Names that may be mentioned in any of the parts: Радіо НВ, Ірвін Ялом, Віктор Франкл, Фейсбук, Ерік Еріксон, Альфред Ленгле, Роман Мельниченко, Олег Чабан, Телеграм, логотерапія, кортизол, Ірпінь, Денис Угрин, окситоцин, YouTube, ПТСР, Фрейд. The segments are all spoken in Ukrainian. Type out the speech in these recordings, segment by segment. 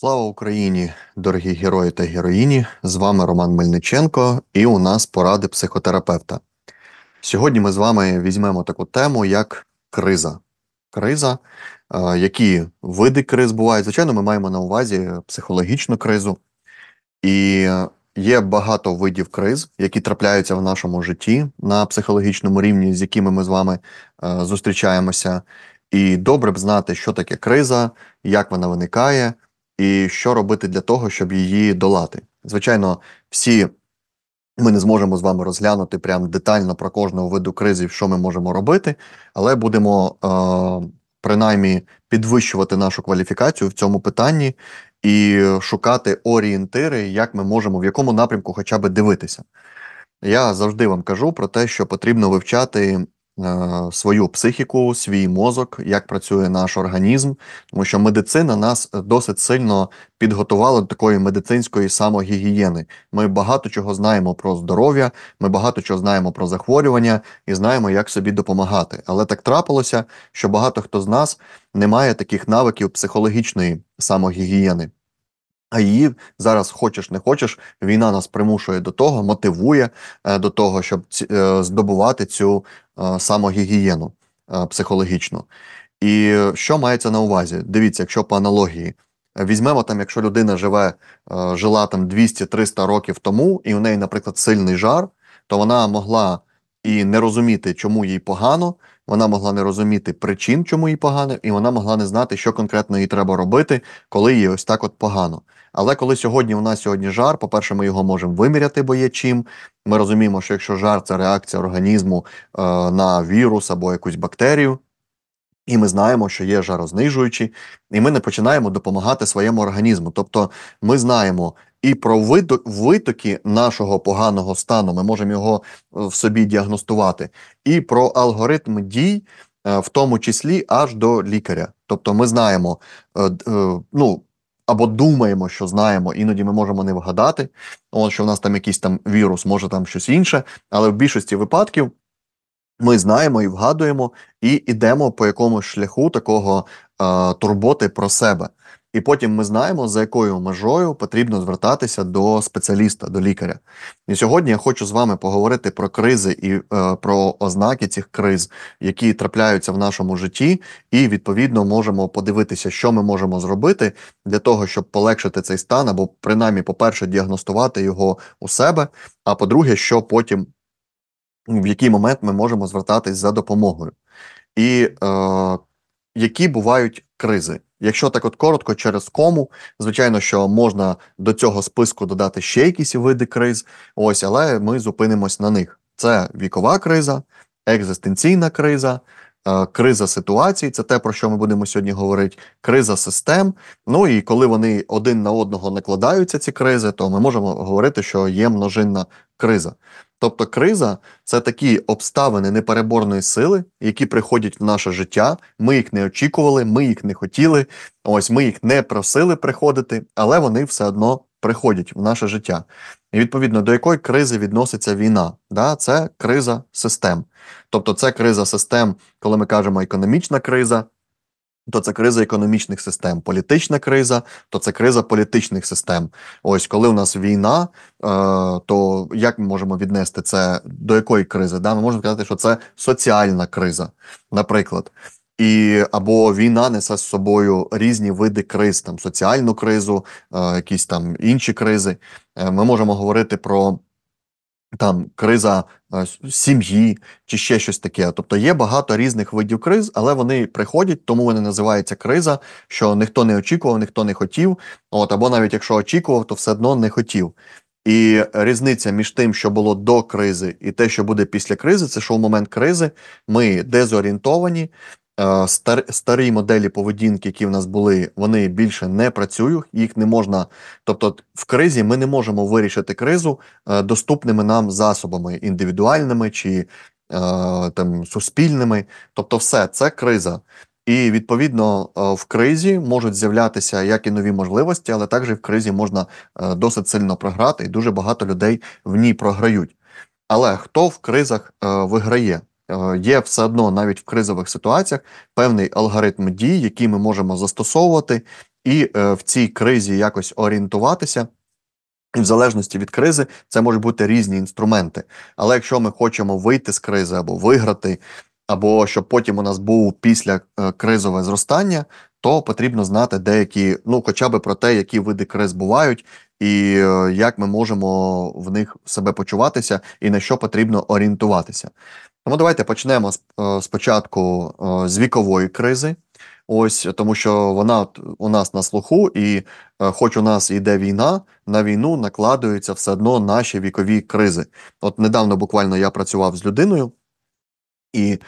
Слава Україні, дорогі герої та героїні! З вами Роман Мельниченко і у нас поради психотерапевта. Сьогодні ми з вами візьмемо таку тему, як криза. Криза, які види криз бувають? Звичайно, ми маємо на увазі психологічну кризу. І є багато видів криз, які трапляються в нашому житті на психологічному рівні, з якими ми з вами зустрічаємося. І добре б знати, що таке криза, як вона виникає, і що робити для того, щоб її долати. Звичайно, ми не зможемо з вами розглянути прям детально про кожного виду кризи, що ми можемо робити, але будемо принаймні підвищувати нашу кваліфікацію в цьому питанні і шукати орієнтири, як ми можемо, в якому напрямку хоча б дивитися. Я завжди вам кажу про те, що потрібно вивчати свою психіку, свій мозок, як працює наш організм, тому що медицина нас досить сильно підготувала до такої медицинської самогігієни. Ми багато чого знаємо про здоров'я, ми багато чого знаємо про захворювання і знаємо, як собі допомагати. Але так трапилося, що багато хто з нас не має таких навиків психологічної самогігієни. А її зараз, хочеш не хочеш, війна нас примушує до того, мотивує до того, щоб здобувати цю самогігієну психологічну. І що мається на увазі? Дивіться, якщо по аналогії. Візьмемо, там, якщо людина жила 200-300 років тому, і у неї, наприклад, сильний жар, то вона могла і не розуміти, чому їй погано, вона могла не розуміти причин, чому їй погано, і вона могла не знати, що конкретно їй треба робити, коли їй ось так от погано. Але коли у нас сьогодні жар, по-перше, ми його можемо виміряти, бо є чим. Ми розуміємо, що якщо жар – це реакція організму на вірус або якусь бактерію, і ми знаємо, що є жарознижуючі, і ми не починаємо допомагати своєму організму. Тобто ми знаємо і про витоки нашого поганого стану, ми можемо його в собі діагностувати, і про алгоритм дій, в тому числі аж до лікаря. Тобто ми знаємо, або думаємо, що знаємо, іноді ми можемо не вгадати, що в нас там якийсь там вірус, може там щось інше, але в більшості випадків ми знаємо і вгадуємо, і йдемо по якомусь шляху такого турботи про себе. І потім ми знаємо, за якою межою потрібно звертатися до спеціаліста, до лікаря. І сьогодні я хочу з вами поговорити про кризи і про ознаки цих криз, які трапляються в нашому житті, і, відповідно, можемо подивитися, що ми можемо зробити для того, щоб полегшити цей стан, або, принаймні, по-перше, діагностувати його у себе, а, по-друге, що потім, в який момент ми можемо звертатись за допомогою. І які бувають кризи? Якщо так от коротко, через кому, звичайно, що можна до цього списку додати ще якісь види криз, але ми зупинимось на них. Це вікова криза, екзистенційна криза, криза ситуацій, це те, про що ми будемо сьогодні говорити, криза систем, і коли вони один на одного накладаються, ці кризи, то ми можемо говорити, що є множинна криза. Тобто криза – це такі обставини непереборної сили, які приходять в наше життя, ми їх не очікували, ми їх не хотіли, ми їх не просили приходити, але вони все одно приходять в наше життя. І відповідно, до якої кризи відноситься війна? Це криза систем. Тобто це криза систем, коли ми кажемо економічна криза, то це криза економічних систем. Політична криза, то це криза політичних систем. Коли у нас війна, то як ми можемо віднести це до якої кризи? Ми можемо сказати, що це соціальна криза, наприклад. Або війна несе з собою різні види криз, соціальну кризу, якісь там інші кризи. Ми можемо говорити про криза сім'ї чи ще щось таке. Тобто є багато різних видів криз, але вони приходять, тому вони називаються криза, що ніхто не очікував, ніхто не хотів, або навіть якщо очікував, то все одно не хотів. І різниця між тим, що було до кризи, і те, що буде після кризи, це що в момент кризи ми дезорієнтовані, старі моделі поведінки, які в нас були, вони більше не працюють, їх не можна, тобто в кризі ми не можемо вирішити кризу доступними нам засобами, індивідуальними чи суспільними, тобто все, це криза. І, відповідно, в кризі можуть з'являтися як і нові можливості, але також в кризі можна досить сильно програти, і дуже багато людей в ній програють. Але хто в кризах виграє? Є все одно навіть в кризових ситуаціях певний алгоритм дій, який ми можемо застосовувати, і в цій кризі якось орієнтуватися. І в залежності від кризи це можуть бути різні інструменти. Але якщо ми хочемо вийти з кризи або виграти, або щоб потім у нас був після кризове зростання, то потрібно знати деякі, ну хоча б про те, які види криз бувають, і як ми можемо в них себе почуватися, і на що потрібно орієнтуватися. Тому давайте почнемо спочатку з вікової кризи. Ось, тому що вона от у нас на слуху, і хоч у нас йде війна, на війну накладаються все одно наші вікові кризи. От недавно буквально я працював з людиною, і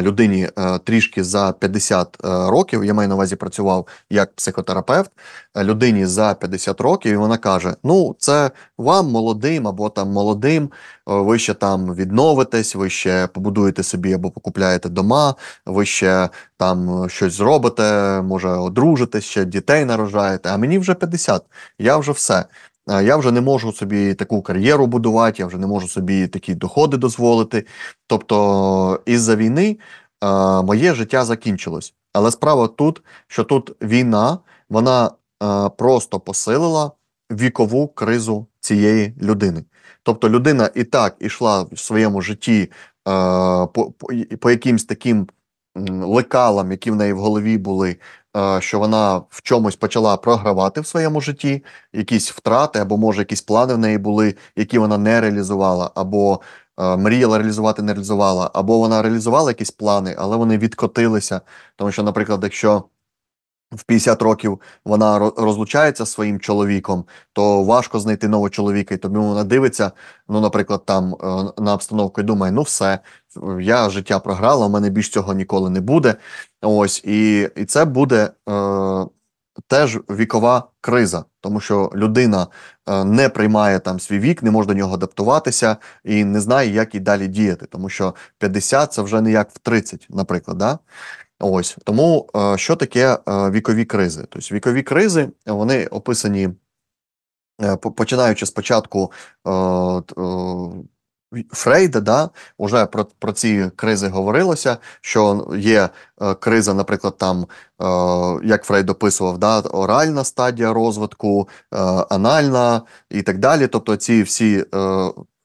людині трішки за 50 років, я маю на увазі працював як психотерапевт, людині за 50 років, і вона каже, ну це вам молодим або там молодим, ви ще там відновитесь, ви ще побудуєте собі або покупляєте дома, ви ще там щось зробите, може одружитесь, ще дітей нарожаєте, а мені вже 50, я вже все. Я вже не можу собі таку кар'єру будувати, я вже не можу собі такі доходи дозволити. Тобто із-за війни моє життя закінчилось. Але справа тут, що тут війна, вона просто посилила вікову кризу цієї людини. Тобто людина і так ішла в своєму житті по якимсь таким лекалам, які в неї в голові були, що вона в чомусь почала програвати в своєму житті, якісь втрати, або, може, якісь плани в неї були, які вона не реалізувала, або мріяла реалізувати, не реалізувала, або вона реалізувала якісь плани, але вони відкотилися. Тому що, наприклад, якщо в 50 років вона розлучається зі своїм чоловіком, то важко знайти нового чоловіка, і тому вона дивиться, ну, наприклад, там на обстановку і думає, ну все, я життя програла, у мене більш цього ніколи не буде. Ось, і це буде теж вікова криза, тому що людина не приймає там свій вік, не може до нього адаптуватися і не знає, як і далі діяти, тому що 50 – це вже не як в 30, наприклад, да? Ось, тому що таке вікові кризи? Тобто вікові кризи, вони описані, починаючи з початку Фрейда, да, вже про ці кризи говорилося, що є криза, наприклад, там, як Фрейд описував, да, оральна стадія розвитку, анальна і так далі, тобто ці всі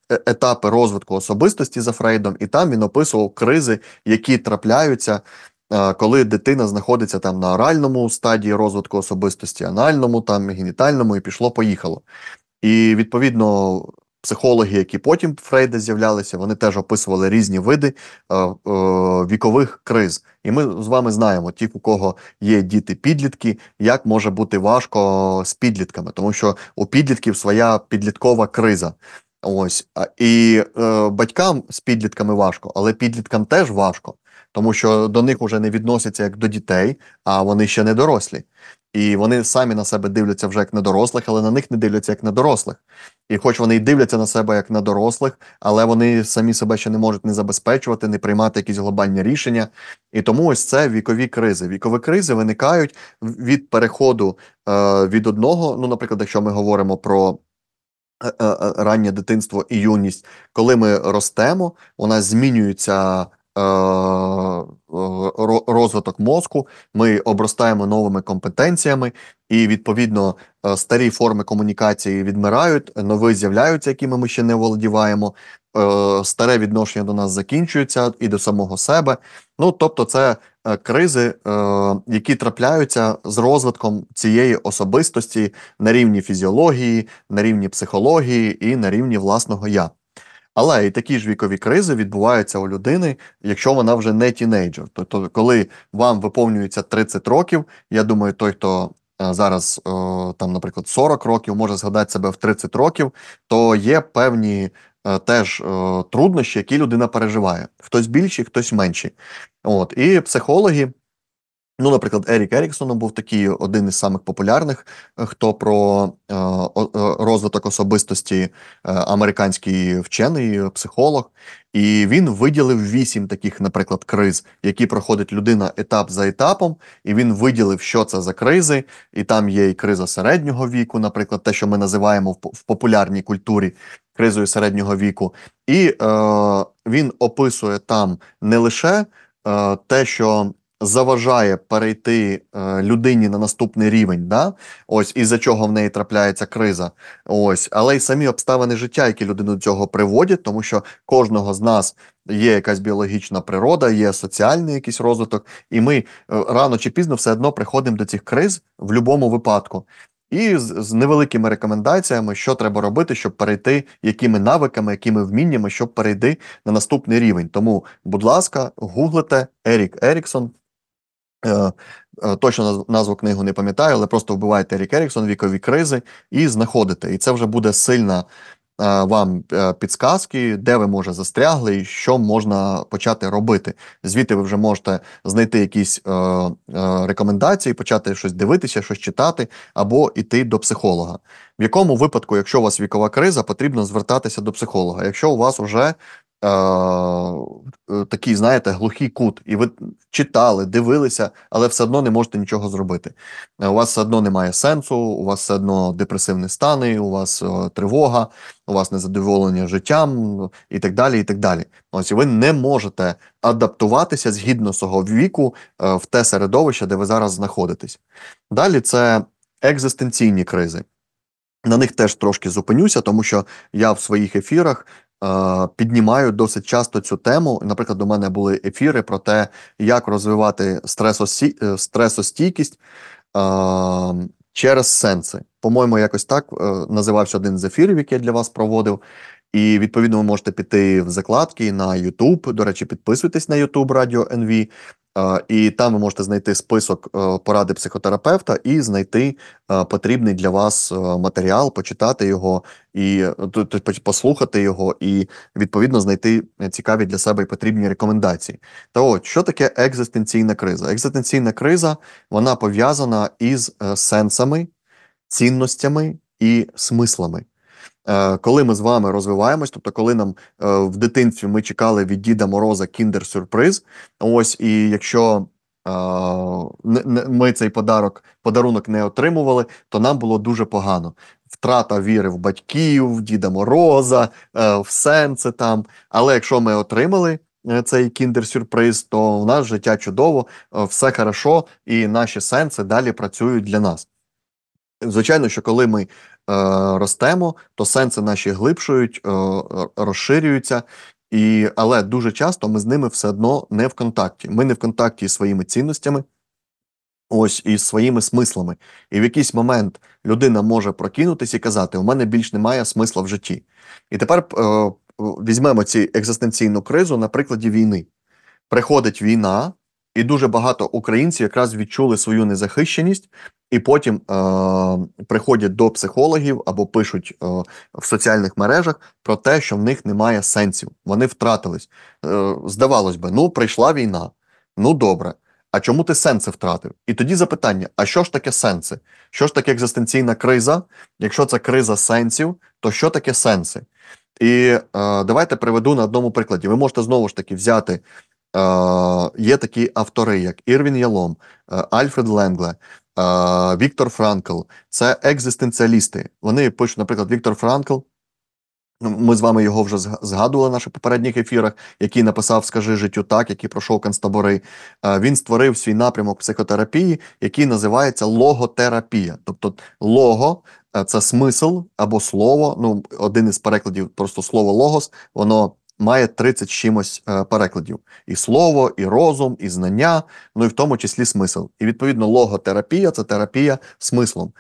етапи розвитку особистості за Фрейдом, і там він описував кризи, які трапляються, коли дитина знаходиться там на оральному стадії розвитку особистості, анальному, там, генітальному, і пішло-поїхало. І, відповідно, психологи, які потім Фрейда з'являлися, вони теж описували різні види вікових криз. І ми з вами знаємо, ті, у кого є діти-підлітки, як може бути важко з підлітками, тому що у підлітків своя підліткова криза. Ось. І батькам з підлітками важко, але підліткам теж важко, тому що до них вже не відносяться як до дітей, а вони ще не дорослі. І вони самі на себе дивляться вже як на дорослих, але на них не дивляться як на дорослих. І хоч вони й дивляться на себе як на дорослих, але вони самі себе ще не можуть не забезпечувати, не приймати якісь глобальні рішення. І тому ось це вікові кризи. Вікові кризи виникають від переходу від одного, ну, наприклад, якщо ми говоримо про раннє дитинство і юність, коли ми ростемо, у нас змінюється розвиток мозку, ми обростаємо новими компетенціями, і, відповідно, старі форми комунікації відмирають, нові з'являються, якими ми ще не володіваємо, старе відношення до нас закінчується і до самого себе. Ну, тобто це кризи, які трапляються з розвитком цієї особистості на рівні фізіології, на рівні психології і на рівні власного «я». Але і такі ж вікові кризи відбуваються у людини, якщо вона вже не тінейджер. Тобто, коли вам виповнюється 30 років, я думаю, той, хто зараз, там, наприклад, 40 років, може згадати себе в 30 років, то є певні теж труднощі, які людина переживає. Хтось більші, хтось менші. От. І психологи, ну, наприклад, Ерік Еріксон був такий один із самих популярних, хто про розвиток особистості, американський вчений, психолог. І він виділив 8 таких, наприклад, криз, які проходить людина етап за етапом, і він виділив, що це за кризи, і там є і криза середнього віку, наприклад, те, що ми називаємо в популярній культурі кризою середнього віку. І він описує там не лише те, що заважає перейти людині на наступний рівень, да? Ось, із-за чого в неї трапляється криза. Ось. Але й самі обставини життя, які людину до цього приводять, тому що кожного з нас є якась біологічна природа, є соціальний якийсь розвиток, і ми рано чи пізно все одно приходимо до цих криз в будь-якому випадку. І з невеликими рекомендаціями, що треба робити, щоб перейти, якими навиками, якими вміннями, щоб перейти на наступний рівень. Тому, будь ласка, гуглите Ерік Еріксон. Точно назву книгу не пам'ятаю, але просто вбивайте Ерік Еріксон, вікові кризи, і знаходите. І це вже буде сильна вам підсказки, де ви, може, застрягли і що можна почати робити. Звідти ви вже можете знайти якісь рекомендації, почати щось дивитися, щось читати або йти до психолога. В якому випадку, якщо у вас вікова криза, потрібно звертатися до психолога. Якщо у вас вже такий, знаєте, глухий кут, і ви читали, дивилися, але все одно не можете нічого зробити. У вас все одно немає сенсу, у вас все одно депресивні стани, у вас тривога, у вас незадоволення життям і так далі, і так далі. Ось, і ви не можете адаптуватися згідно свого віку в те середовище, де ви зараз знаходитесь. Далі це екзистенційні кризи. На них теж трошки зупинюся, тому що я в своїх ефірах піднімаю досить часто цю тему. Наприклад, у мене були ефіри про те, як розвивати стресостійкість через сенси. По-моєму, якось так називався один з ефірів, який я для вас проводив. І, відповідно, ви можете піти в закладки на YouTube. До речі, підписуйтесь на YouTube Радіо НВ. І там ви можете знайти список поради психотерапевта і знайти потрібний для вас матеріал, почитати його, і послухати його, і, відповідно, знайти цікаві для себе і потрібні рекомендації. Та от, що таке екзистенційна криза? Екзистенційна криза, вона пов'язана із сенсами, цінностями і смислами. Коли ми з вами розвиваємось, тобто коли нам в дитинстві ми чекали від Діда Мороза кіндер-сюрприз, ось, і якщо ми цей подарунок не отримували, то нам було дуже погано. Втрата віри в батьків, в Діда Мороза, в сенси там. Але якщо ми отримали цей кіндер-сюрприз, то у нас життя чудово, все хорошо, і наші сенси далі працюють для нас. Звичайно, що коли ми ростемо, то сенси наші глибшують, розширюються, але дуже часто ми з ними все одно не в контакті. Ми не в контакті із своїми цінностями, ось, і з своїми смислами. І в якийсь момент людина може прокинутися і казати: «У мене більш немає смисла в житті». І тепер візьмемо цю екзистенційну кризу на прикладі війни. Приходить війна, і дуже багато українців якраз відчули свою незахищеність, і потім приходять до психологів або пишуть в соціальних мережах про те, що в них немає сенсів, вони втратились. Здавалось би, ну прийшла війна, ну добре, а чому ти сенси втратив? І тоді запитання, а що ж таке сенси? Що ж таке екзистенційна криза? Якщо це криза сенсів, то що таке сенси? І давайте приведу на одному прикладі. Ви можете знову ж таки взяти, є такі автори, як Ірвін Ялом, Альфред Ленгле, Віктор Франкл. Це екзистенціалісти. Вони пишуть, наприклад, Віктор Франкл, ми з вами його вже згадували в наших попередніх ефірах, який написав «Скажи життю так», який пройшов концтабори. Він створив свій напрямок психотерапії, який називається логотерапія. Тобто лого – це смисл або слово, ну, один із перекладів, просто слово «логос», воно має 30 чимось перекладів. І слово, і розум, і знання, ну і в тому числі смисл. І, відповідно, логотерапія – це терапія смислом.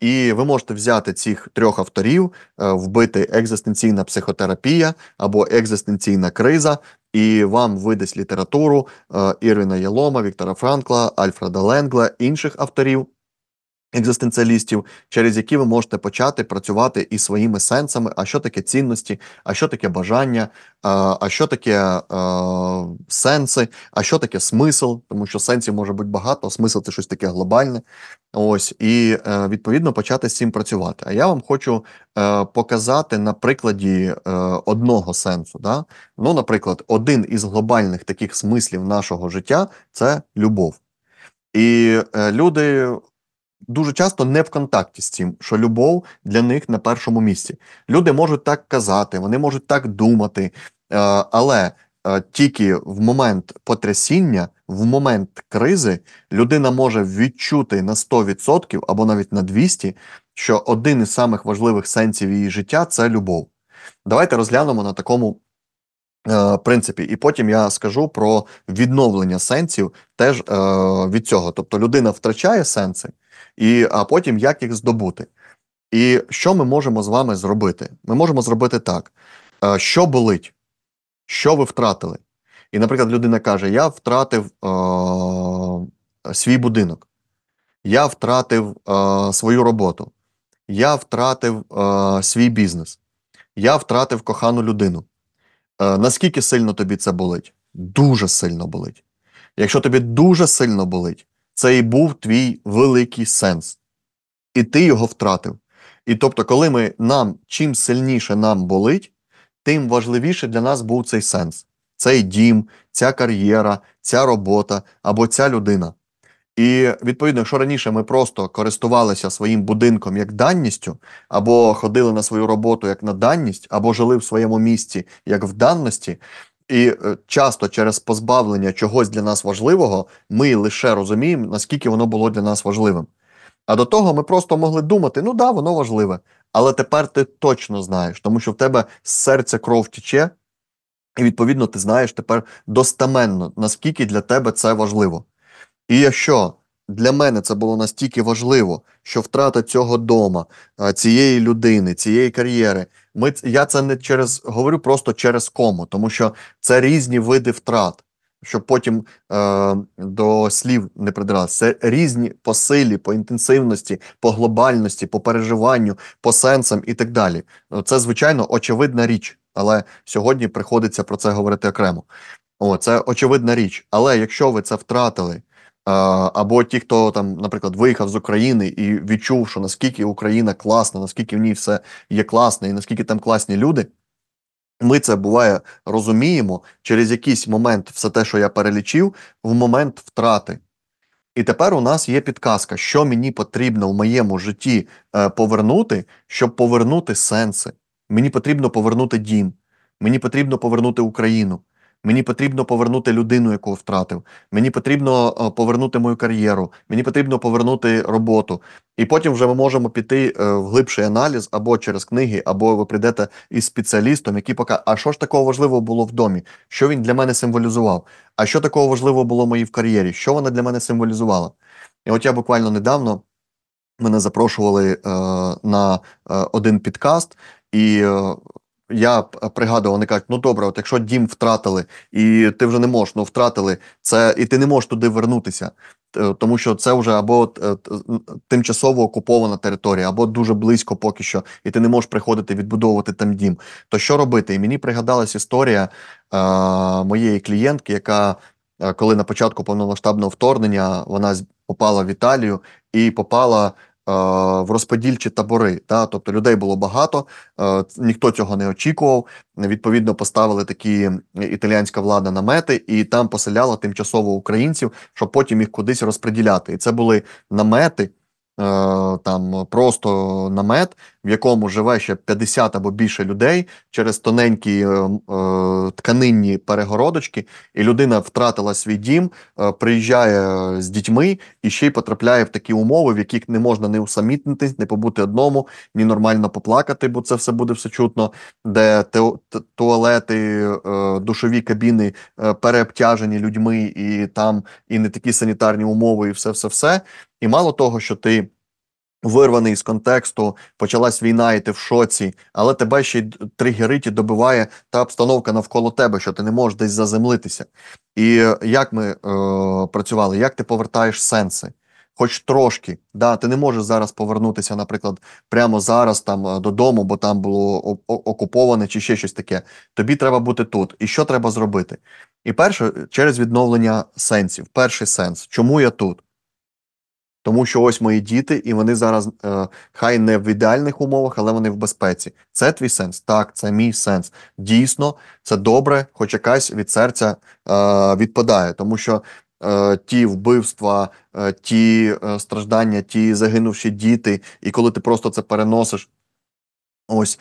І ви можете взяти цих трьох авторів, вбити екзистенційна психотерапія або екзистенційна криза, і вам видасть літературу Ірвіна Ялома, Віктора Франкла, Альфреда Ленгла, інших авторів, екзистенціалістів, через які ви можете почати працювати із своїми сенсами, а що таке цінності, а що таке бажання, а що таке сенси, а що таке смисл, тому що сенсів може бути багато, а смисл – це щось таке глобальне. Ось, і, відповідно, почати з цим працювати. А я вам хочу показати на прикладі одного сенсу. Да? Ну, наприклад, один із глобальних таких смислів нашого життя – це любов. І люди дуже часто не в контакті з цим, що любов для них на першому місці. Люди можуть так казати, вони можуть так думати, але тільки в момент потрясіння, в момент кризи людина може відчути на 100% або навіть на 200%, що один із самих важливих сенсів її життя – це любов. Давайте розглянемо на такому принципі. І потім я скажу про відновлення сенсів теж від цього. Тобто людина втрачає сенси, а потім як їх здобути. І що ми можемо з вами зробити? Ми можемо зробити так. Що болить? Що ви втратили? І, наприклад, людина каже, я втратив свій будинок, я втратив свою роботу, я втратив свій бізнес, я втратив кохану людину. Наскільки сильно тобі це болить? Дуже сильно болить. Якщо тобі дуже сильно болить, це і був твій великий сенс. І ти його втратив. І тобто, коли чим сильніше нам болить, тим важливіше для нас був цей сенс. Цей дім, ця кар'єра, ця робота або ця людина. І, відповідно, якщо раніше ми просто користувалися своїм будинком як данністю, або ходили на свою роботу як на данність, або жили в своєму місці як в данності, і часто через позбавлення чогось для нас важливого, ми лише розуміємо, наскільки воно було для нас важливим. А до того ми просто могли думати, ну да, воно важливе, але тепер ти точно знаєш, тому що в тебе з серця кров тече, і, відповідно, ти знаєш тепер достеменно, наскільки для тебе це важливо. І якщо для мене це було настільки важливо, що втрата цього дома, цієї людини, цієї кар'єри, я це не через, говорю просто через кому, тому що це різні види втрат, щоб потім до слів не придиратися. Це різні по силі, по інтенсивності, по глобальності, по переживанню, по сенсам і так далі. Це, звичайно, очевидна річ, але сьогодні приходиться про це говорити окремо. Це очевидна річ, але якщо ви це втратили, або ті, хто там, наприклад, виїхав з України і відчув, що наскільки Україна класна, наскільки в ній все є класне і наскільки там класні люди, ми це, буває, розуміємо через якийсь момент, все те, що я перелічив, в момент втрати. І тепер у нас є підказка, що мені потрібно в моєму житті повернути, щоб повернути сенси. Мені потрібно повернути дім, мені потрібно повернути Україну. Мені потрібно повернути людину, яку втратив. Мені потрібно повернути мою кар'єру. Мені потрібно повернути роботу. І потім вже ми можемо піти в глибший аналіз або через книги, або ви прийдете із спеціалістом, який покаже, а що ж такого важливого було в домі? Що він для мене символізував? А що такого важливого було в кар'єрі? Що вона для мене символізувала? І от я буквально недавно, мене запрошували на один підкаст, і... Я пригадував, вони кажуть, ну добре, от якщо дім втратили, і ти вже не можеш, ну втратили, це, і ти не можеш туди вернутися, тому що це вже або тимчасово окупована територія, або дуже близько поки що, і ти не можеш приходити відбудовувати там дім. То що робити? І мені пригадалась історія моєї клієнтки, яка, коли на початку повномасштабного вторгнення, вона попала в Італію і попала... в розподільчі табори. Тобто людей було багато, ніхто цього не очікував. Відповідно, поставили такі італійська влада намети і там поселяла тимчасово українців, щоб потім їх кудись розподіляти. І це були намети, там просто намет, в якому живе ще 50 або більше людей через тоненькі тканинні перегородочки, і людина втратила свій дім, приїжджає з дітьми і ще й потрапляє в такі умови, в яких не можна не усамітнитись, не побути одному, ні нормально поплакати, бо це все буде всечутно, де туалети, душові кабіни переобтяжені людьми, і там і не такі санітарні умови, і все-все-все. І мало того, що ти вирваний з контексту, почалась війна, і ти в шоці, але тебе ще й тригерить і добиває та обстановка навколо тебе, що ти не можеш десь заземлитися. І як ми працювали, як ти повертаєш сенси? Хоч трошки, ти не можеш зараз повернутися, наприклад, прямо зараз там додому, бо там було окуповане чи ще щось таке. Тобі треба бути тут. І що треба зробити? І перше, через відновлення сенсів. Перший сенс. Чому я тут? Тому що ось мої діти, і вони зараз, хай не в ідеальних умовах, але вони в безпеці. Це твій сенс? Так, це мій сенс. Дійсно, це добре, хоч якась від серця відпадає. Тому що ті вбивства, ті страждання, ті загинувші діти, і коли ти просто це переносиш, Ось,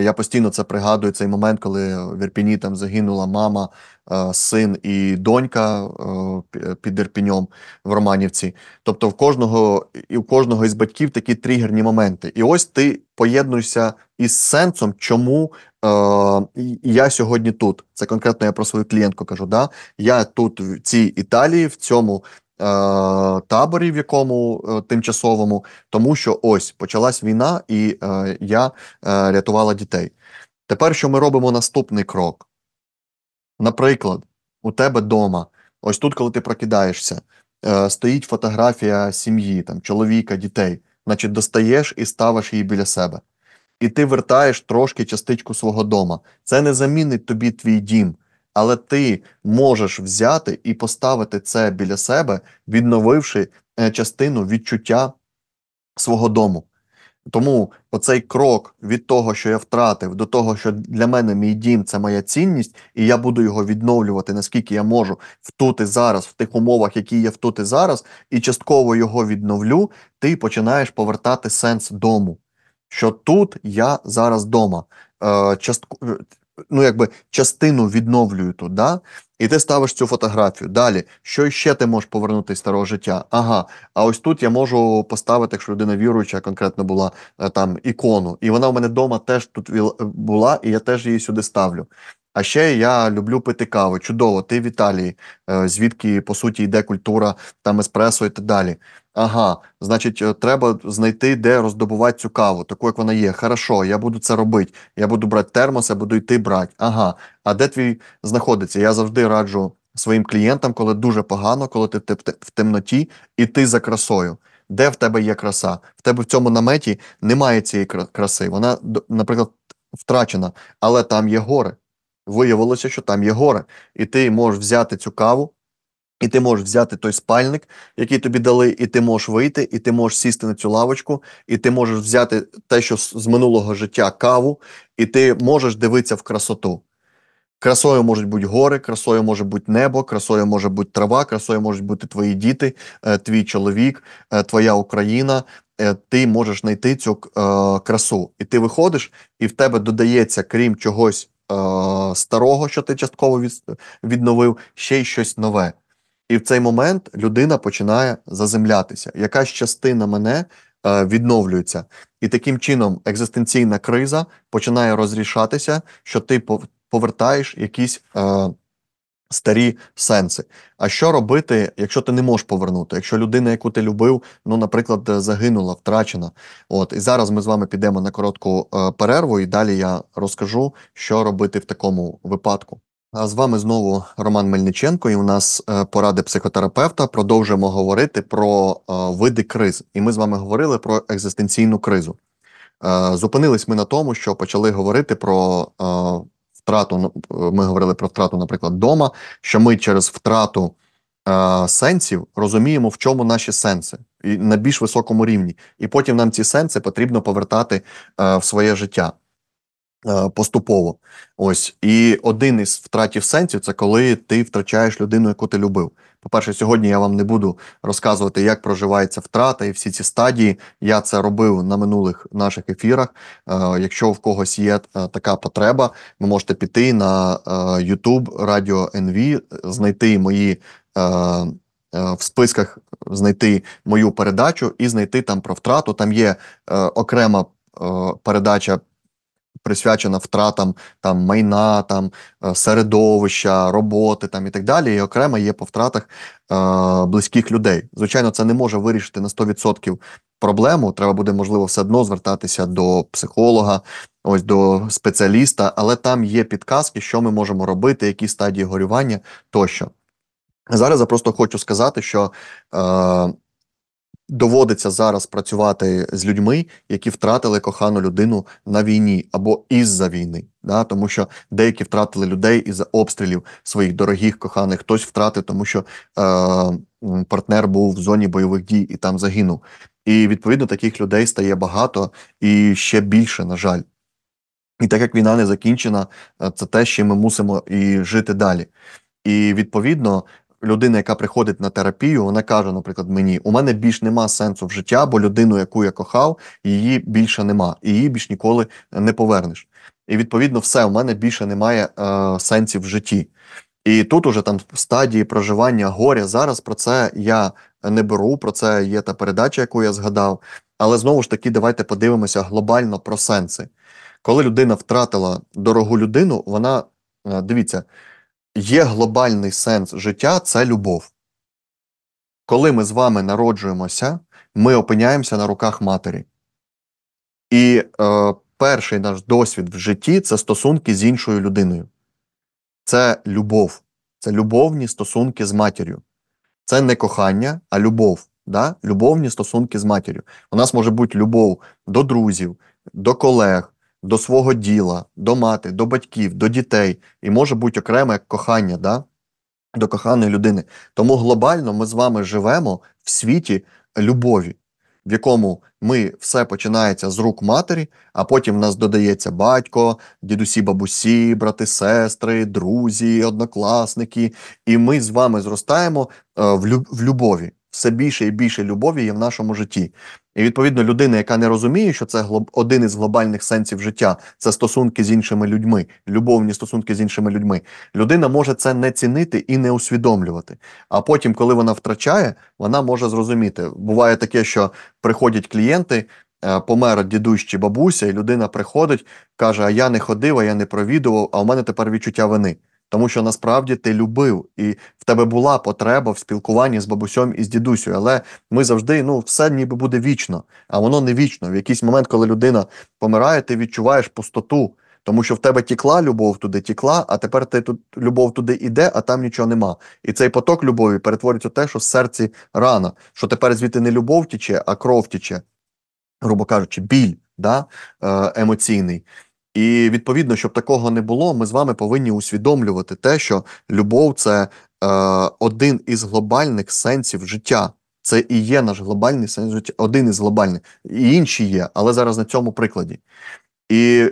я постійно це пригадую, цей момент, коли в Ірпіні там загинула мама, син і донька під Ірпіньом в Романівці. Тобто у кожного із батьків такі тригерні моменти. І ось ти поєднуєшся із сенсом, чому я сьогодні тут. Це конкретно я про свою клієнтку кажу, да? Я тут в цій Італії, в цьому таборі, в якому тимчасовому, тому що ось почалась війна і я рятувала дітей. Тепер, що ми робимо наступний крок? Наприклад, у тебе дома, ось тут, коли ти прокидаєшся, стоїть фотографія сім'ї, там, чоловіка, дітей. Значить, достаєш і ставиш її біля себе. І ти вертаєш трошки частичку свого дома. Це не замінить тобі твій дім. Але ти можеш взяти і поставити це біля себе, відновивши частину відчуття свого дому. Тому оцей крок від того, що я втратив, до того, що для мене мій дім – це моя цінність, і я буду його відновлювати, наскільки я можу, тут і зараз, в тих умовах, які є тут і зараз, і частково його відновлю, ти починаєш повертати сенс дому. Що тут я зараз дома. Ну, якби частину відновлюю тут, да? І ти ставиш цю фотографію. Далі, що ще ти можеш повернути з старого життя? Ага, а ось тут я можу поставити, якщо людина віруюча конкретно була, там, ікону. І вона в мене вдома теж тут була, і я теж її сюди ставлю. А ще я люблю пити каву. Чудово, ти в Італії, звідки, по суті, йде культура, там, еспресо і так далі. Ага, значить, треба знайти, де роздобувати цю каву, таку, як вона є. Хорошо, я буду це робити. Я буду брати термос, я буду йти брати. Ага, а де твій знаходиться? Я завжди раджу своїм клієнтам, коли дуже погано, коли ти в темноті, іти за красою. Де в тебе є краса? В тебе в цьому наметі немає цієї краси. Вона, наприклад, втрачена, але там є гори. Виявилося, що там є гори. І ти можеш взяти цю каву, і ти можеш взяти той спальник, який тобі дали, і ти можеш вийти, і ти можеш сісти на цю лавочку, і ти можеш взяти те, що з минулого життя, каву, і ти можеш дивитися в красоту. Красою можуть бути гори, красою може бути небо, красою може бути трава, красою можуть бути твої діти, твій чоловік, твоя Україна. Ти можеш знайти цю красу. І ти виходиш, і в тебе додається, крім чогось старого, що ти частково відновив, ще й щось нове. І в цей момент людина починає заземлятися. Якась частина мене відновлюється. І таким чином екзистенційна криза починає розрішатися, що ти повертаєш якісь старі сенси. А що робити, якщо ти не можеш повернути? Якщо людина, яку ти любив, ну, наприклад, загинула, втрачена. От, і зараз ми з вами підемо на коротку перерву, і далі я розкажу, що робити в такому випадку. А з вами знову Роман Мельниченко, і у нас поради психотерапевта. Продовжуємо говорити про види криз. І ми з вами говорили про екзистенційну кризу. Зупинились ми на тому, що почали говорити про втрату, ми говорили про втрату, наприклад, дома, що ми через втрату сенсів розуміємо, в чому наші сенси, і на більш високому рівні. І потім нам ці сенси потрібно повертати в своє життя поступово. Ось. І один із втратів сенсів – це коли ти втрачаєш людину, яку ти любив. По-перше, сьогодні я вам не буду розказувати, як проживається втрата і всі ці стадії. Я це робив на минулих наших ефірах. Якщо в когось є така потреба, ви можете піти на YouTube, Радіо НВ, знайти мої в списках, знайти мою передачу і знайти там про втрату. Там є окрема передача, присвячена втратам там, майна, там, середовища, роботи там, і так далі, і окремо є по втратах близьких людей. Звичайно, це не може вирішити на 100% проблему, треба буде, можливо, все одно звертатися до психолога, ось, до спеціаліста, але там є підказки, що ми можемо робити, які стадії горювання тощо. Зараз я просто хочу сказати, що доводиться зараз працювати з людьми, які втратили кохану людину на війні або із-за війни. Да? Тому що деякі втратили людей із-за обстрілів своїх дорогих, коханих. Хтось втратив, тому що партнер був в зоні бойових дій і там загинув. І, відповідно, таких людей стає багато і ще більше, на жаль. І так як війна не закінчена, це те, що ми мусимо і жити далі. І, відповідно, людина, яка приходить на терапію, вона каже, наприклад, мені, у мене більш нема сенсу в життя, бо людину, яку я кохав, її більше нема, і її більш ніколи не повернеш. І відповідно все, у мене більше немає сенсів в житті. І тут уже там стадії проживання горя, зараз про це я не беру, про це є та передача, яку я згадав. Але знову ж таки, давайте подивимося глобально про сенси. Коли людина втратила дорогу людину, вона, дивіться, є глобальний сенс життя – це любов. Коли ми з вами народжуємося, ми опиняємося на руках матері. І перший наш досвід в житті – це стосунки з іншою людиною. Це любов. Це любовні стосунки з матір'ю. Це не кохання, а любов. Да? Любовні стосунки з матір'ю. У нас може бути любов до друзів, до колег, до свого діла, до мати, до батьків, до дітей. І може бути окремо як кохання, да? До коханої людини. Тому глобально ми з вами живемо в світі любові, в якому ми все починається з рук матері, а потім в нас додається батько, дідусі, бабусі, брати, сестри, друзі, однокласники. І ми з вами зростаємо в любові. Все більше і більше любові є в нашому житті. І, відповідно, людина, яка не розуміє, що це один із глобальних сенсів життя, це стосунки з іншими людьми, любовні стосунки з іншими людьми, людина може це не цінити і не усвідомлювати. А потім, коли вона втрачає, вона може зрозуміти. Буває таке, що приходять клієнти, помер дідусь чи бабуся, і людина приходить, каже, а я не ходив, а я не провідував, а у мене тепер відчуття вини. Тому що насправді ти любив, і в тебе була потреба в спілкуванні з бабусем і з дідусю. Але ми завжди, все ніби буде вічно, а воно не вічно. В якийсь момент, коли людина помирає, ти відчуваєш пустоту, тому що в тебе тікла любов туди, а тепер любов туди йде, а там нічого нема. І цей поток любові перетворюється в те, що в серці рана, що тепер звідти не любов тече, а кров тече, грубо кажучи, біль, да? Емоційний. І, відповідно, щоб такого не було, ми з вами повинні усвідомлювати те, що любов – це один із глобальних сенсів життя. Це і є наш глобальний сенс життя, один із глобальних. І інші є, але зараз на цьому прикладі. І,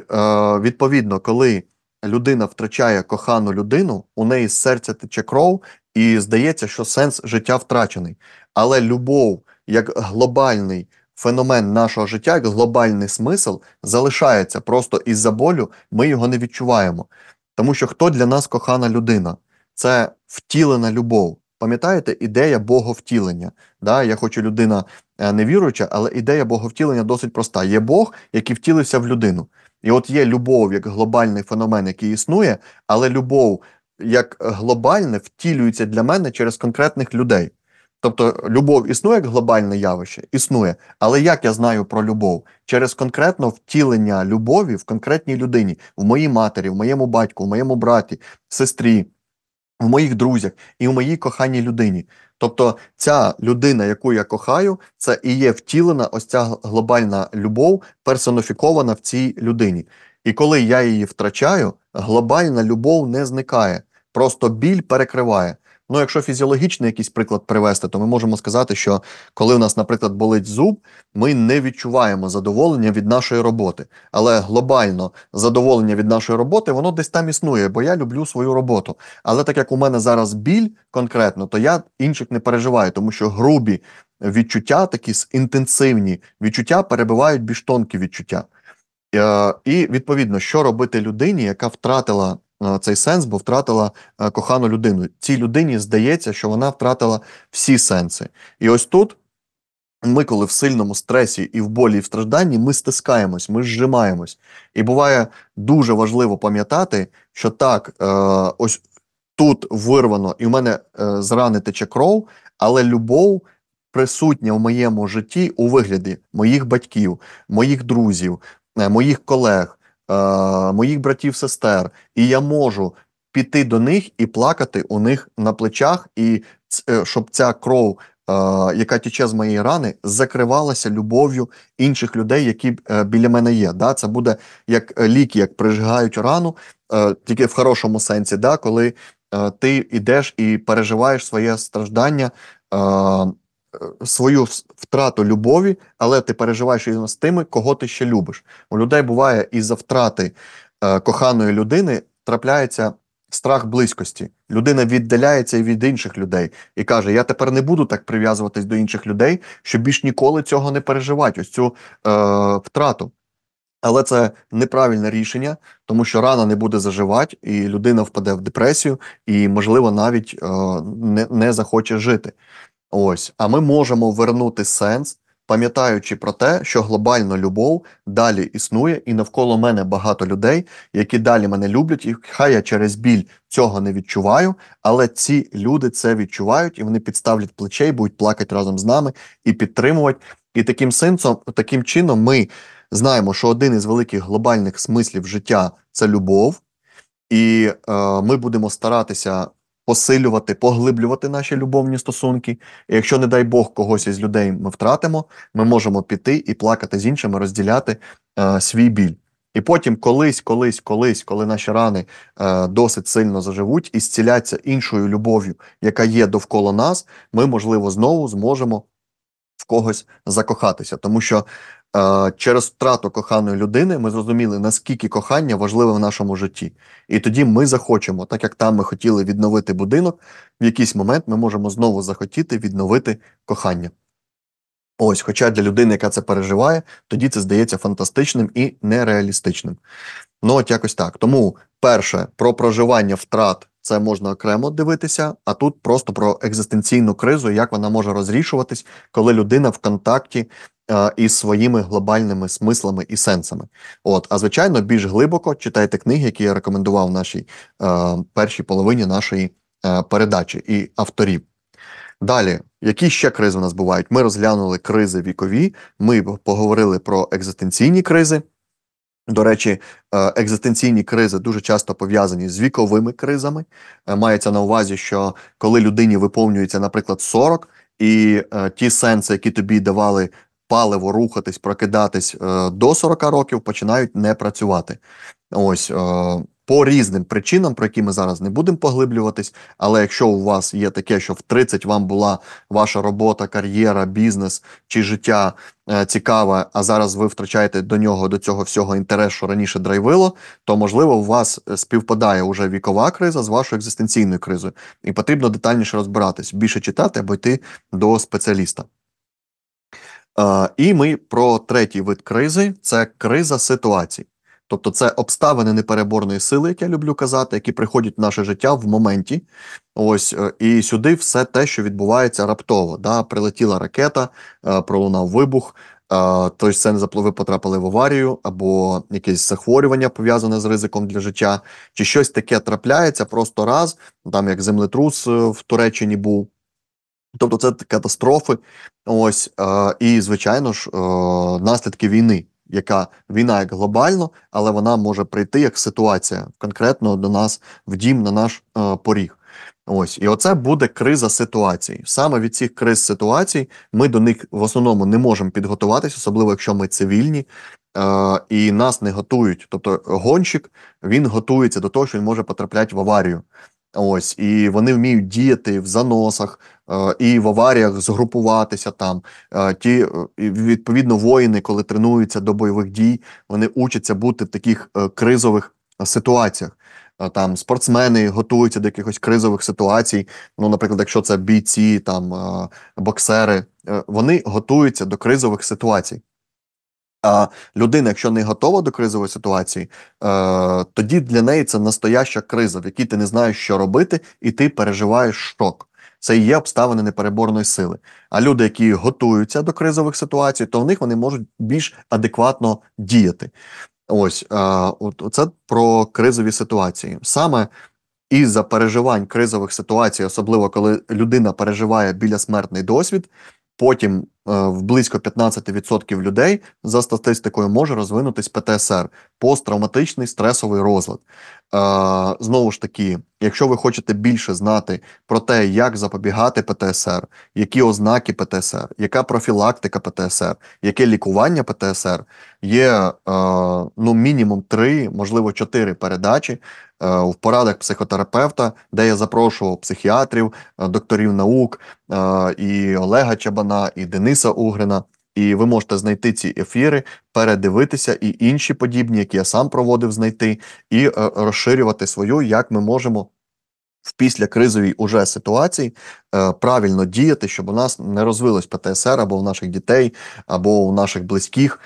відповідно, коли людина втрачає кохану людину, у неї з серця тече кров, і здається, що сенс життя втрачений. Але любов, як глобальний феномен нашого життя, як глобальний смисл, залишається. Просто із-за болю ми його не відчуваємо. Тому що хто для нас кохана людина? Це втілена любов. Пам'ятаєте, ідея боговтілення? Да? Я хочу людина невіруюча, але ідея боговтілення досить проста. Є Бог, який втілився в людину. І от є любов як глобальний феномен, який існує, але любов як глобальне втілюється для мене через конкретних людей. Тобто любов існує як глобальне явище? Існує. Але як я знаю про любов? Через конкретно втілення любові в конкретній людині. В моїй матері, в моєму батьку, в моєму браті, сестрі, в моїх друзях і в моїй коханій людині. Тобто ця людина, яку я кохаю, це і є втілена ось ця глобальна любов, персоніфікована в цій людині. І коли я її втрачаю, глобальна любов не зникає. Просто біль перекриває. Якщо фізіологічний якийсь приклад привести, то ми можемо сказати, що коли у нас, наприклад, болить зуб, ми не відчуваємо задоволення від нашої роботи. Але глобально задоволення від нашої роботи, воно десь там існує, бо я люблю свою роботу. Але так як у мене зараз біль конкретно, то я інших не переживаю, тому що грубі відчуття, такі інтенсивні відчуття, перебивають більш тонкі відчуття. І, відповідно, що робити людині, яка втратила цей сенс, бо втратила кохану людину. Цій людині здається, що вона втратила всі сенси. І ось тут ми, коли в сильному стресі і в болі, і в стражданні, ми стискаємось, ми зжимаємось. І буває дуже важливо пам'ятати, що так, ось тут вирвано, і в мене з рани тече кров, але любов присутня в моєму житті у вигляді моїх батьків, моїх друзів, моїх колег, моїх братів, сестер, і я можу піти до них і плакати у них на плечах, і щоб ця кров, яка тече з моєї рани, закривалася любов'ю інших людей, які біля мене є. Да? Це буде як ліки, як прижигають рану, тільки в хорошому сенсі, да? Коли ти йдеш і переживаєш своє страждання, свою втрату любові, але ти переживаєш її з тими, кого ти ще любиш. У людей буває із-за втрати коханої людини трапляється страх близькості. Людина віддаляється від інших людей і каже, я тепер не буду так прив'язуватись до інших людей, щоб більш ніколи цього не переживати, ось цю втрату. Але це неправильне рішення, тому що рана не буде заживати, і людина впаде в депресію, і, можливо, навіть не захоче жити. Ось. А ми можемо вернути сенс, пам'ятаючи про те, що глобальна любов далі існує, і навколо мене багато людей, які далі мене люблять, і хай я через біль цього не відчуваю, але ці люди це відчувають, і вони підставлять плече, будуть плакати разом з нами, і підтримувати. І таким чином ми знаємо, що один із великих глобальних смислів життя – це любов, і ми будемо старатися посилювати, поглиблювати наші любовні стосунки. І якщо, не дай Бог, когось із людей ми втратимо, ми можемо піти і плакати з іншими, розділяти свій біль. І потім колись, коли наші рани досить сильно заживуть і зціляться іншою любов'ю, яка є довкола нас, ми, можливо, знову зможемо в когось закохатися. Тому що через втрату коханої людини ми зрозуміли, наскільки кохання важливе в нашому житті. І тоді ми захочемо, так як там ми хотіли відновити будинок, в якийсь момент ми можемо знову захотіти відновити кохання. Ось, хоча для людини, яка це переживає, тоді це здається фантастичним і нереалістичним. Ну от якось так. Тому, перше, про проживання втрат це можна окремо дивитися, а тут просто про екзистенційну кризу, як вона може розрішуватись, коли людина в контакті із своїми глобальними смислами і сенсами. От, а звичайно, більш глибоко читайте книги, які я рекомендував в нашій першій половині нашої передачі і авторів. Далі, які ще кризи у нас бувають? Ми розглянули кризи вікові, ми поговорили про екзистенційні кризи. До речі, екзистенційні кризи дуже часто пов'язані з віковими кризами. Мається на увазі, що коли людині виповнюється, наприклад, 40, і ті сенси, які тобі давали паливо рухатись, прокидатись до 40 років, починають не працювати. Ось, по різним причинам, про які ми зараз не будемо поглиблюватись, але якщо у вас є таке, що в 30 вам була ваша робота, кар'єра, бізнес чи життя цікаве, а зараз ви втрачаєте до цього всього інтерес, що раніше драйвило, то, можливо, у вас співпадає уже вікова криза з вашою екзистенційною кризою. І потрібно детальніше розбиратись, більше читати або йти до спеціаліста. І ми про третій вид кризи – це криза ситуацій. Тобто це обставини непереборної сили, як я люблю казати, які приходять в наше життя в моменті. Ось, і сюди все те, що відбувається раптово. Да? Прилетіла ракета, пролунав вибух, тобто це не ви потрапили в аварію, або якесь захворювання пов'язане з ризиком для життя, чи щось таке трапляється просто раз, там як землетрус в Туреччині був. Тобто це катастрофи, ось, і, звичайно ж, наслідки війни, війна як глобально, але вона може прийти як ситуація, конкретно до нас, в дім, на наш поріг. Ось, і оце буде криза ситуацій. Саме від цих криз ситуацій ми до них в основному не можемо підготуватися, особливо якщо ми цивільні, і нас не готують. Тобто гонщик, він готується до того, що він може потрапляти в аварію. Ось, і вони вміють діяти в заносах, і в аваріях згрупуватися там. Відповідно, воїни, коли тренуються до бойових дій, вони учаться бути в таких кризових ситуаціях. Там спортсмени готуються до якихось кризових ситуацій. Ну, наприклад, якщо це бійці, там, боксери, вони готуються до кризових ситуацій. А людина, якщо не готова до кризової ситуації, тоді для неї це настояща криза, в якій ти не знаєш, що робити, і ти переживаєш шок. Це і є обставини непереборної сили. А люди, які готуються до кризових ситуацій, то в них вони можуть більш адекватно діяти. Ось, це про кризові ситуації. Саме із-за переживань кризових ситуацій, особливо коли людина переживає білосмертний досвід, потім близько 15% людей, за статистикою, може розвинутись ПТСР – посттравматичний стресовий розлад. Знову ж таки, якщо ви хочете більше знати про те, як запобігати ПТСР, які ознаки ПТСР, яка профілактика ПТСР, яке лікування ПТСР, є мінімум 3, можливо 4 передачі в порадах психотерапевта, де я запрошував психіатрів, докторів наук, і Олега Чабана, і Дениса Угрина І ви можете знайти ці ефіри, передивитися і інші подібні, які я сам проводив, знайти, і розширювати свою, як ми можемо в післякризовій уже ситуації правильно діяти, щоб у нас не розвилось ПТСР або у наших дітей, або у наших близьких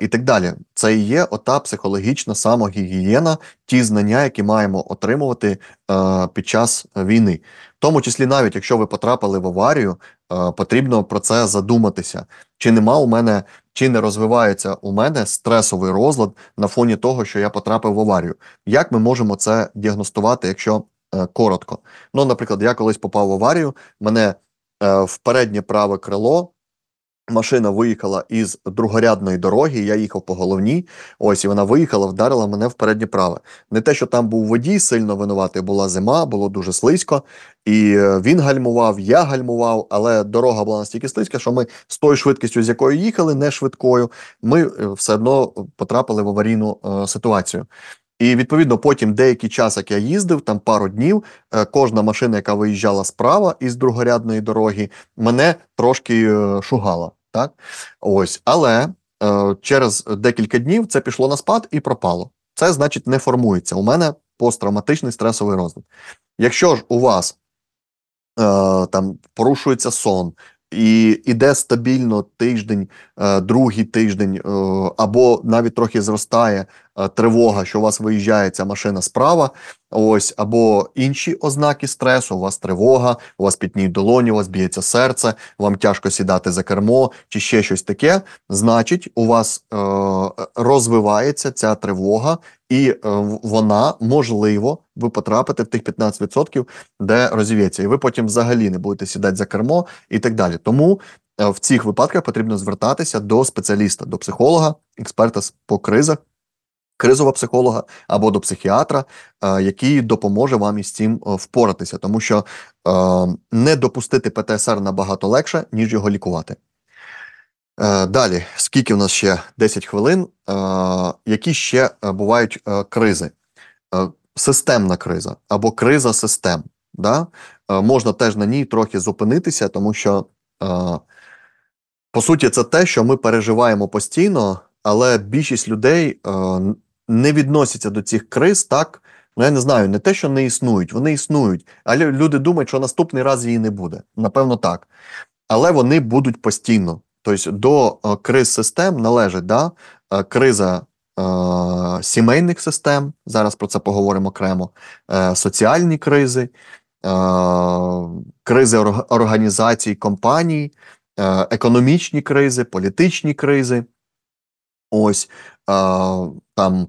і так далі. Це і є ота психологічна самогігієна, ті знання, які маємо отримувати під час війни. В тому числі навіть, якщо ви потрапили в аварію, потрібно про це задуматися. Чи нема у мене, чи не розвивається у мене стресовий розлад на фоні того, що я потрапив в аварію? Як ми можемо це діагностувати, якщо коротко? Ну, наприклад, я колись попав в аварію, мене в переднє праве крило, машина виїхала із другорядної дороги, я їхав по головній, ось, і вона виїхала, вдарила мене в переднє праве. Не те, що там був водій сильно винуватий, була зима, було дуже слизько, і він гальмував, я гальмував, але дорога була настільки слизька, що ми з тою швидкістю, з якою їхали, не швидкою, ми все одно потрапили в аварійну ситуацію. І, відповідно, потім деякий час, як я їздив, там пару днів, кожна машина, яка виїжджала справа із другорядної дороги, мене трошки шугала. Так? Ось. Але через декілька днів це пішло на спад і пропало. Це, значить, не формується. У мене посттравматичний стресовий розлад. Якщо ж у вас там порушується сон, і йде стабільно тиждень, другий тиждень, або навіть трохи зростає тривога, що у вас виїжджає ця машина справа, ось, або інші ознаки стресу, у вас тривога, у вас пітніють долоні, у вас б'ється серце, вам тяжко сідати за кермо, чи ще щось таке, значить, у вас розвивається ця тривога, і вона, можливо, ви потрапите в тих 15%, де розів'ється, і ви потім взагалі не будете сідати за кермо і так далі. Тому в цих випадках потрібно звертатися до спеціаліста, до психолога, експерта по кризах, кризового психолога або до психіатра, який допоможе вам із цим впоратися, тому що не допустити ПТСР набагато легше, ніж його лікувати. Далі, скільки в нас ще? 10 хвилин. Які ще бувають кризи? Системна криза або криза систем. Да? Можна теж на ній трохи зупинитися, тому що, по суті, це те, що ми переживаємо постійно, але більшість людей не відносяться до цих криз так, ну я не знаю, не те, що не існують, вони існують, але люди думають, що наступний раз її не буде. Напевно так. Але вони будуть постійно. Тобто до криз систем належить, да, криза сімейних систем, зараз про це поговоримо окремо, соціальні кризи, кризи організацій, компаній, економічні кризи, політичні кризи, ось, там,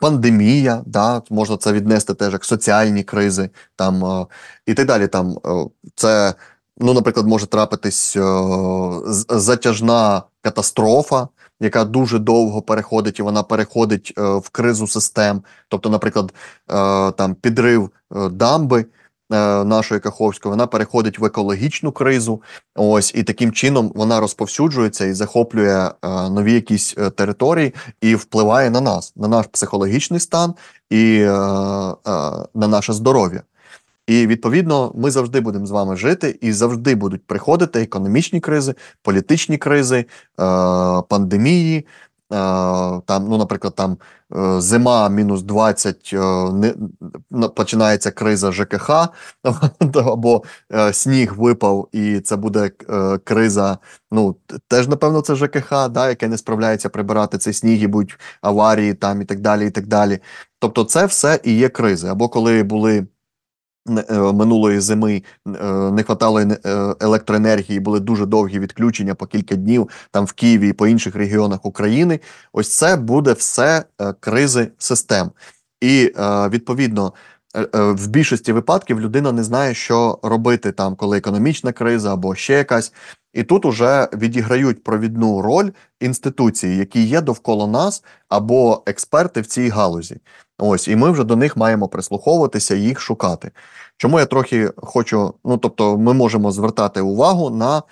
пандемія, да, можна це віднести теж як соціальні кризи, там, і так далі, там, це, ну, наприклад, може трапитись затяжна катастрофа, яка дуже довго переходить, і вона переходить в кризу систем, тобто, наприклад, там, підрив дамби нашої Каховської, вона переходить в екологічну кризу, ось, і таким чином вона розповсюджується і захоплює нові якісь території і впливає на нас, на наш психологічний стан і на наше здоров'я. І, відповідно, ми завжди будемо з вами жити, і завжди будуть приходити економічні кризи, політичні кризи, пандемії, там, ну, наприклад, там зима мінус 20, починається криза ЖКХ, або сніг випав, і це буде криза, ну, теж, напевно, це ЖКХ, да, яке не справляється прибирати цей сніг, і будуть аварії там, і так далі, і так далі. Тобто це все і є кризи. Або коли були минулої зими не хватало електроенергії, були дуже довгі відключення по кілька днів там в Києві і по інших регіонах України. Ось це буде все кризи систем. І, відповідно, в більшості випадків людина не знає, що робити там, коли економічна криза або ще якась. І тут уже відіграють провідну роль інституції, які є довкола нас, або експерти в цій галузі. Ось, і ми вже до них маємо прислуховуватися, їх шукати. Чому я трохи хочу, ну, тобто ми можемо звертати увагу на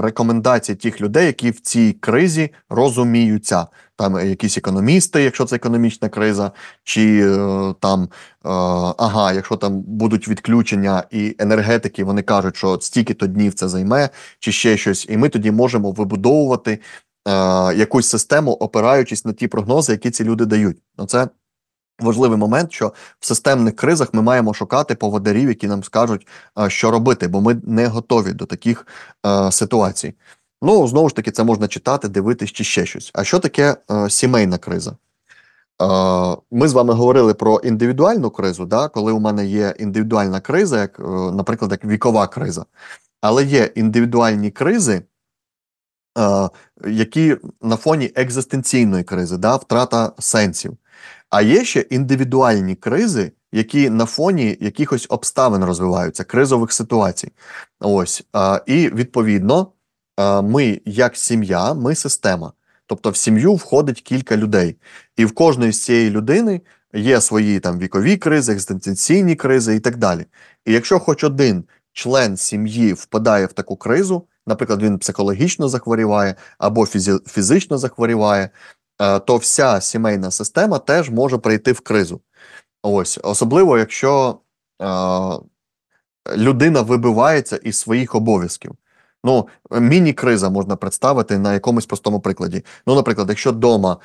рекомендації тих людей, які в цій кризі розуміються. Там якісь економісти, якщо це економічна криза, чи якщо там будуть відключення і енергетики, вони кажуть, що стільки-то днів це займе, чи ще щось, і ми тоді можемо вибудовувати якусь систему, опираючись на ті прогнози, які ці люди дають. Це важливий момент, що в системних кризах ми маємо шукати поводирів, які нам скажуть, що робити, бо ми не готові до таких ситуацій. Ну, знову ж таки, це можна читати, дивитись чи ще щось. А що таке сімейна криза? Ми з вами говорили про індивідуальну кризу, да? Коли у мене є індивідуальна криза, як, наприклад, як вікова криза. Але є індивідуальні кризи, які на фоні екзистенційної кризи, да? Втрата сенсів. А є ще індивідуальні кризи, які на фоні якихось обставин розвиваються, кризових ситуацій. Ось. І, відповідно, ми, як сім'я, ми система. Тобто в сім'ю входить кілька людей. І в кожної з цієї людини є свої там вікові кризи, екзистенційні кризи і так далі. І якщо хоч один член сім'ї впадає в таку кризу, наприклад, він психологічно захворіває або фізично захворіває, то вся сімейна система теж може прийти в кризу. Ось. Особливо, якщо людина вибивається із своїх обов'язків. Ну, міні-криза можна представити на якомусь простому прикладі. Ну, наприклад, якщо вдома,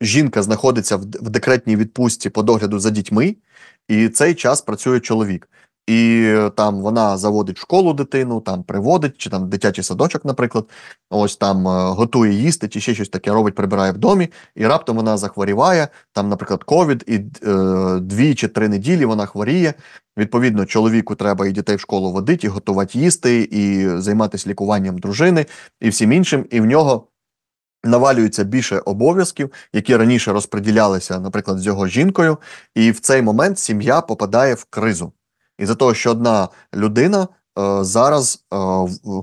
жінка знаходиться в декретній відпустці по догляду за дітьми, і цей час працює чоловік. І там вона заводить в школу дитину, там приводить, чи там дитячий садочок, наприклад, ось там готує їсти, чи ще щось таке робить, прибирає в домі, і раптом вона захворіває, там, наприклад, ковід, і 2 чи 3 неділі вона хворіє. Відповідно, чоловіку треба і дітей в школу водити, і готувати їсти, і займатися лікуванням дружини, і всім іншим, і в нього навалюється більше обов'язків, які раніше розподілялися, наприклад, з його жінкою, і в цей момент сім'я попадає в кризу. Із-за того, що одна людина зараз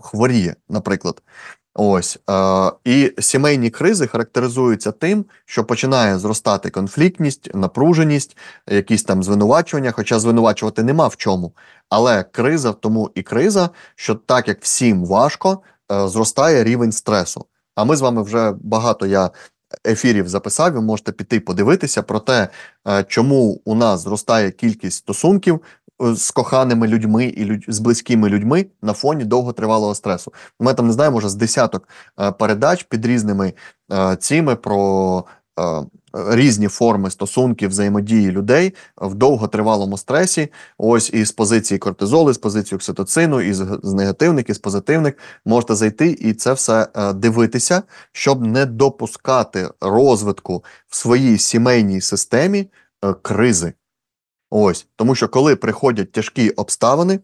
хворіє, наприклад. Ось. І сімейні кризи характеризуються тим, що починає зростати конфліктність, напруженість, якісь там звинувачування, хоча звинувачувати нема в чому. Але криза тому і криза, що так як всім важко, зростає рівень стресу. А ми з вами вже багато ефірів записав, ви можете піти подивитися про те, чому у нас зростає кількість стосунків з коханими людьми і з близькими людьми на фоні довготривалого стресу. Ми там, не знаю, може з десяток передач під різними цими про різні форми стосунків, взаємодії людей в довготривалому стресі. Ось і з позиції кортизолу, і з позиції окситоцину, і з негативних, і з позитивних. Можете зайти і це все дивитися, щоб не допускати розвитку в своїй сімейній системі кризи. Ось, тому що коли приходять тяжкі обставини,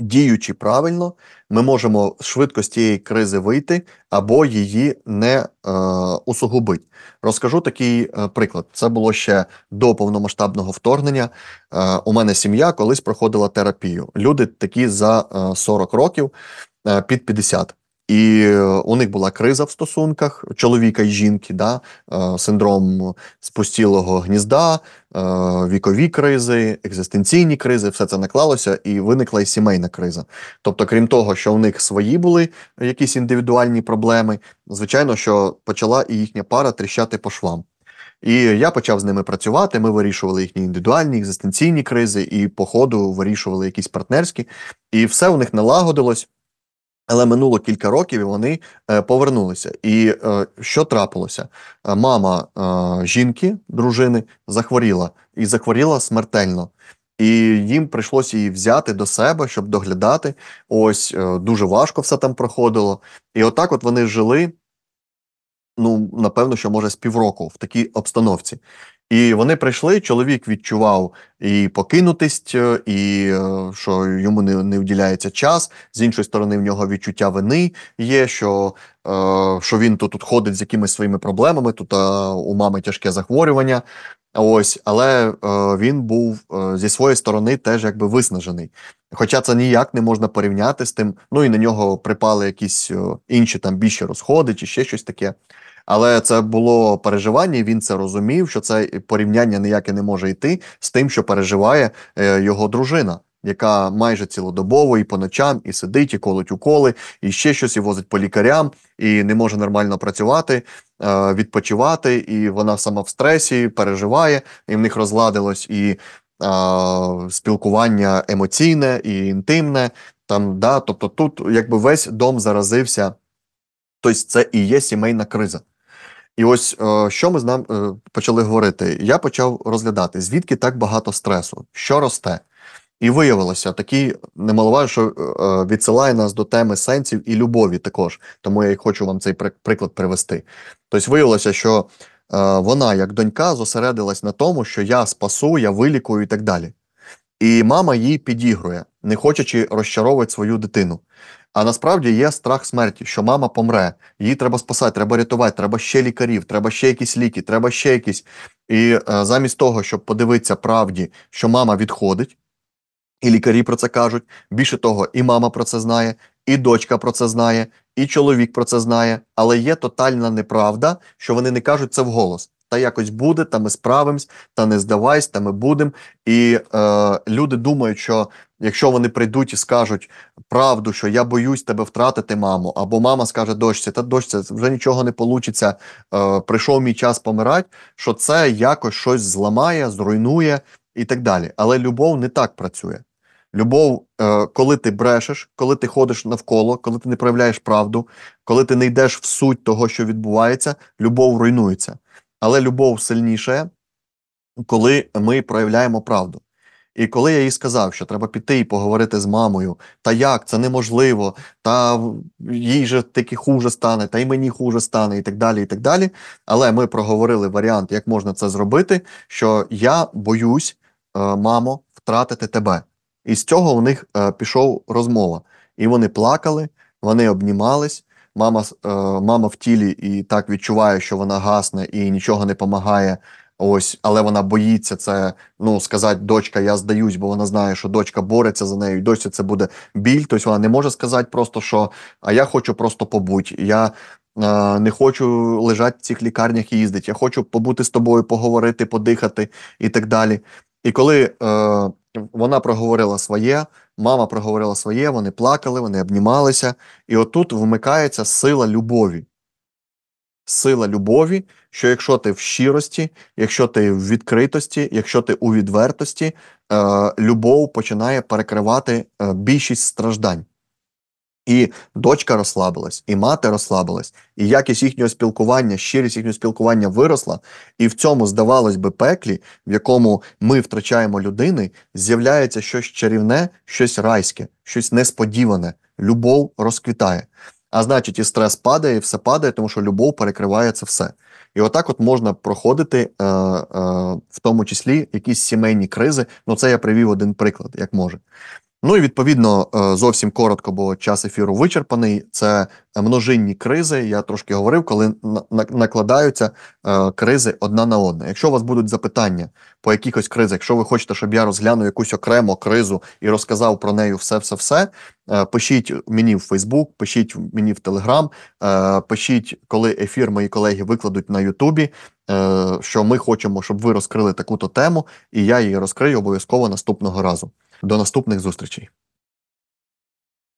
діючи правильно, ми можемо швидко з цієї кризи вийти або її не усугубити. Розкажу такий приклад. Це було ще до повномасштабного вторгнення. У мене сім'я колись проходила терапію. Люди такі за 40 років, під 50. І у них була криза в стосунках чоловіка і жінки, да? Синдром спустілого гнізда, вікові кризи, екзистенційні кризи, все це наклалося і виникла і сімейна криза. Тобто, крім того, що у них свої були якісь індивідуальні проблеми, звичайно, що почала і їхня пара тріщати по швам. І я почав з ними працювати, ми вирішували їхні індивідуальні, екзистенційні кризи і по ходу вирішували якісь партнерські. І все у них налагодилось. Але минуло кілька років, і вони повернулися. І що трапилося? Мама жінки, дружини, захворіла. І захворіла смертельно. І їм прийшлося її взяти до себе, щоб доглядати. Ось, дуже важко все там проходило. І отак от вони жили, ну, напевно, що може з півроку в такій обстановці. І вони прийшли, чоловік відчував і покинутість, і що йому не вділяється час. З іншої сторони, в нього відчуття вини є, що він тут ходить з якимись своїми проблемами, тут у мами тяжке захворювання. Ось, але він був зі своєї сторони теж якби виснажений. Хоча це ніяк не можна порівняти з тим, ну і на нього припали якісь інші там більші розходи чи ще щось таке. Але це було переживання, і він це розумів, що це порівняння ніяке не може йти з тим, що переживає його дружина. яка майже цілодобово і по ночам, і сидить, і колоть уколи, і ще щось, і возить по лікарям, і не може нормально працювати, відпочивати, і вона сама в стресі, переживає, і в них розладилось і спілкування емоційне, і інтимне. Там, да? Тобто тут якби весь дом заразився. Тобто це і є сімейна криза. І ось, що ми з нами почали говорити? Я почав розглядати, звідки так багато стресу, що росте. І виявилося, такий немаловажний, що відсилає нас до теми сенсів і любові також. Тому я і хочу вам цей приклад привести. Тобто виявилося, що вона, як донька, зосередилась на тому, що я спасу, я вилікую і так далі. І мама їй підігрує, не хочучи розчаровувати свою дитину. А насправді є страх смерті, що мама помре, її треба спасати, треба рятувати, треба ще лікарів, треба ще якісь ліки, треба ще якісь. І замість того, щоб подивитися правді, що мама відходить, і лікарі про це кажуть, більше того, і мама про це знає, і дочка про це знає, і чоловік про це знає, але є тотальна неправда, що вони не кажуть це вголос. Та якось буде, та ми справимось, та не здавайсь, та ми будемо. І люди думають, що якщо вони прийдуть і скажуть правду, що я боюсь тебе втратити, мамо, або мама скаже дочці, та дочці, вже нічого не вийде, прийшов мій час помирати, що це якось щось зламає, зруйнує і так далі. Але любов не так працює. Любов, коли ти брешеш, коли ти ходиш навколо, коли ти не проявляєш правду, коли ти не йдеш в суть того, що відбувається, любов руйнується. Але любов сильніша, коли ми проявляємо правду. І коли я їй сказав, що треба піти і поговорити з мамою, та як, це неможливо, та їй же таки хуже стане, та й мені хуже стане, і так далі, і так далі. Але ми проговорили варіант, як можна це зробити, що я боюсь, мамо, втратити тебе. І з цього у них пішов розмова. І вони плакали, вони обнімались. Мама в тілі і так відчуває, що вона гасне і нічого не помагає, ось, але вона боїться це, ну, сказати дочка, я здаюсь, бо вона знає, що дочка бореться за нею, і дочці це буде біль, тобто вона не може сказати просто, що а я хочу просто побути, я не хочу лежати в цих лікарнях і їздити, я хочу побути з тобою, поговорити, подихати і так далі. І коли вона проговорила своє, мама проговорила своє, вони плакали, вони обнімалися. І отут вмикається сила любові. Сила любові, що якщо ти в щирості, якщо ти в відкритості, якщо ти у відвертості, любов починає перекривати більшість страждань. І дочка розслабилась, і мати розслабилась, і якість їхнього спілкування, щирість їхнього спілкування виросла, і в цьому, здавалось би, пеклі, в якому ми втрачаємо людини, з'являється щось чарівне, щось райське, щось несподіване. Любов розквітає. А значить, і стрес падає, і все падає, тому що любов перекриває це все. І отак от можна проходити, в тому числі, якісь сімейні кризи. Ну, це я привів один приклад, як може. Ну і, відповідно, зовсім коротко, бо час ефіру вичерпаний, це множинні кризи, я трошки говорив, коли накладаються кризи одна на одну. Якщо у вас будуть запитання по якихось кризах, якщо ви хочете, щоб я розглянув якусь окрему кризу і розказав про неї все-все-все, пишіть мені в Фейсбук, пишіть мені в Телеграм, пишіть, коли ефір мої колеги викладуть на Ютубі, що ми хочемо, щоб ви розкрили таку-то тему, і я її розкрию обов'язково наступного разу. До наступних зустрічей!